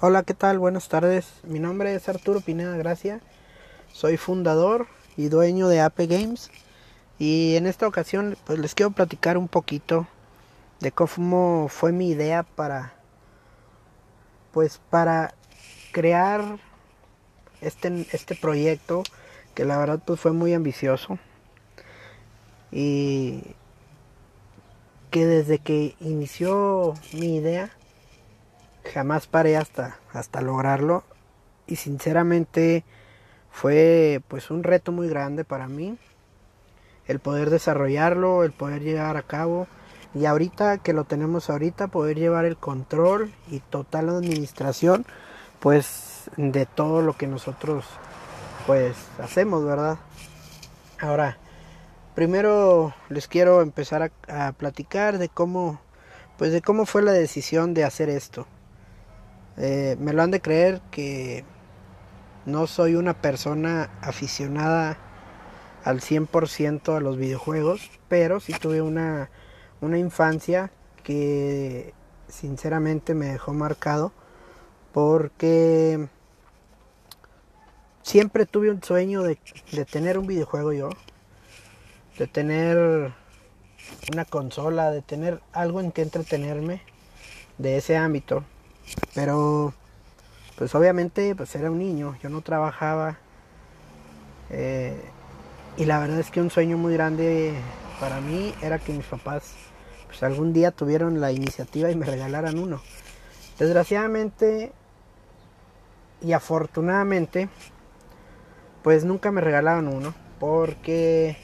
Hola, ¿qué tal? Buenas tardes. Mi nombre es Arturo Pineda Gracia. Soy fundador y dueño de Ape Games. Y en esta ocasión pues les quiero platicar un poquito de cómo fue mi idea para crear este proyecto, que la verdad pues fue muy ambicioso y que desde que inició mi idea jamás paré hasta lograrlo. Y sinceramente fue pues un reto muy grande para mí el poder desarrollarlo, el poder llegar a cabo, y ahorita que lo tenemos poder llevar el control y total administración pues de todo lo que nosotros pues hacemos, ¿verdad? Ahora, primero les quiero empezar a platicar de cómo fue la decisión de hacer esto. Me lo han de creer que no soy una persona aficionada al 100% a los videojuegos, pero sí tuve una infancia que sinceramente me dejó marcado, porque siempre tuve un sueño de tener un videojuego yo, de tener una consola, de tener algo en que entretenerme de ese ámbito. Pero pues obviamente pues era un niño, yo no trabajaba, y la verdad es que un sueño muy grande para mí era que mis papás pues algún día tuvieron la iniciativa y me regalaran uno. Desgraciadamente y afortunadamente pues nunca me regalaron uno, porque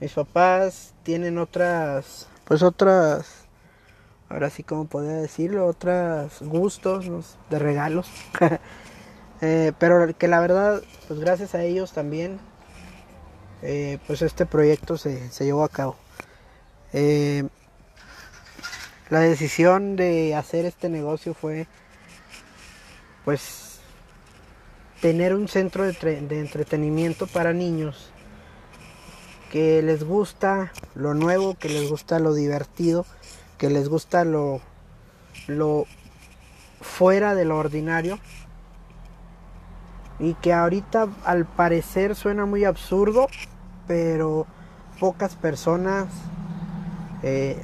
mis papás tienen otras, ahora sí, como podría decirlo, otros gustos, ¿no?, de regalos. Pero que la verdad, pues gracias a ellos también, pues este proyecto se llevó a cabo. La decisión de hacer este negocio fue, pues, tener un centro de entretenimiento para niños que les gusta lo nuevo, que les gusta lo divertido, que les gusta lo fuera de lo ordinario, y que ahorita al parecer suena muy absurdo, pero pocas personas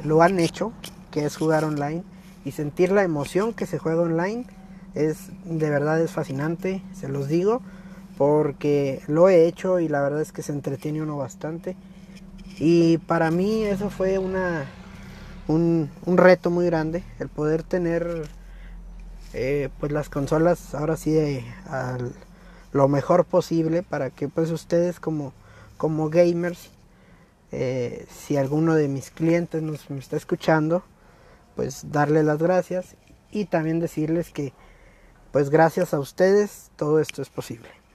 lo han hecho, que es jugar online, y sentir la emoción que se juega online de verdad es fascinante, se los digo, porque lo he hecho y la verdad es que se entretiene uno bastante. Y para mí eso fue un reto muy grande, el poder tener pues las consolas ahora sí lo mejor posible, para que pues ustedes como gamers, si alguno de mis clientes me está escuchando, pues darle las gracias y también decirles que pues gracias a ustedes todo esto es posible.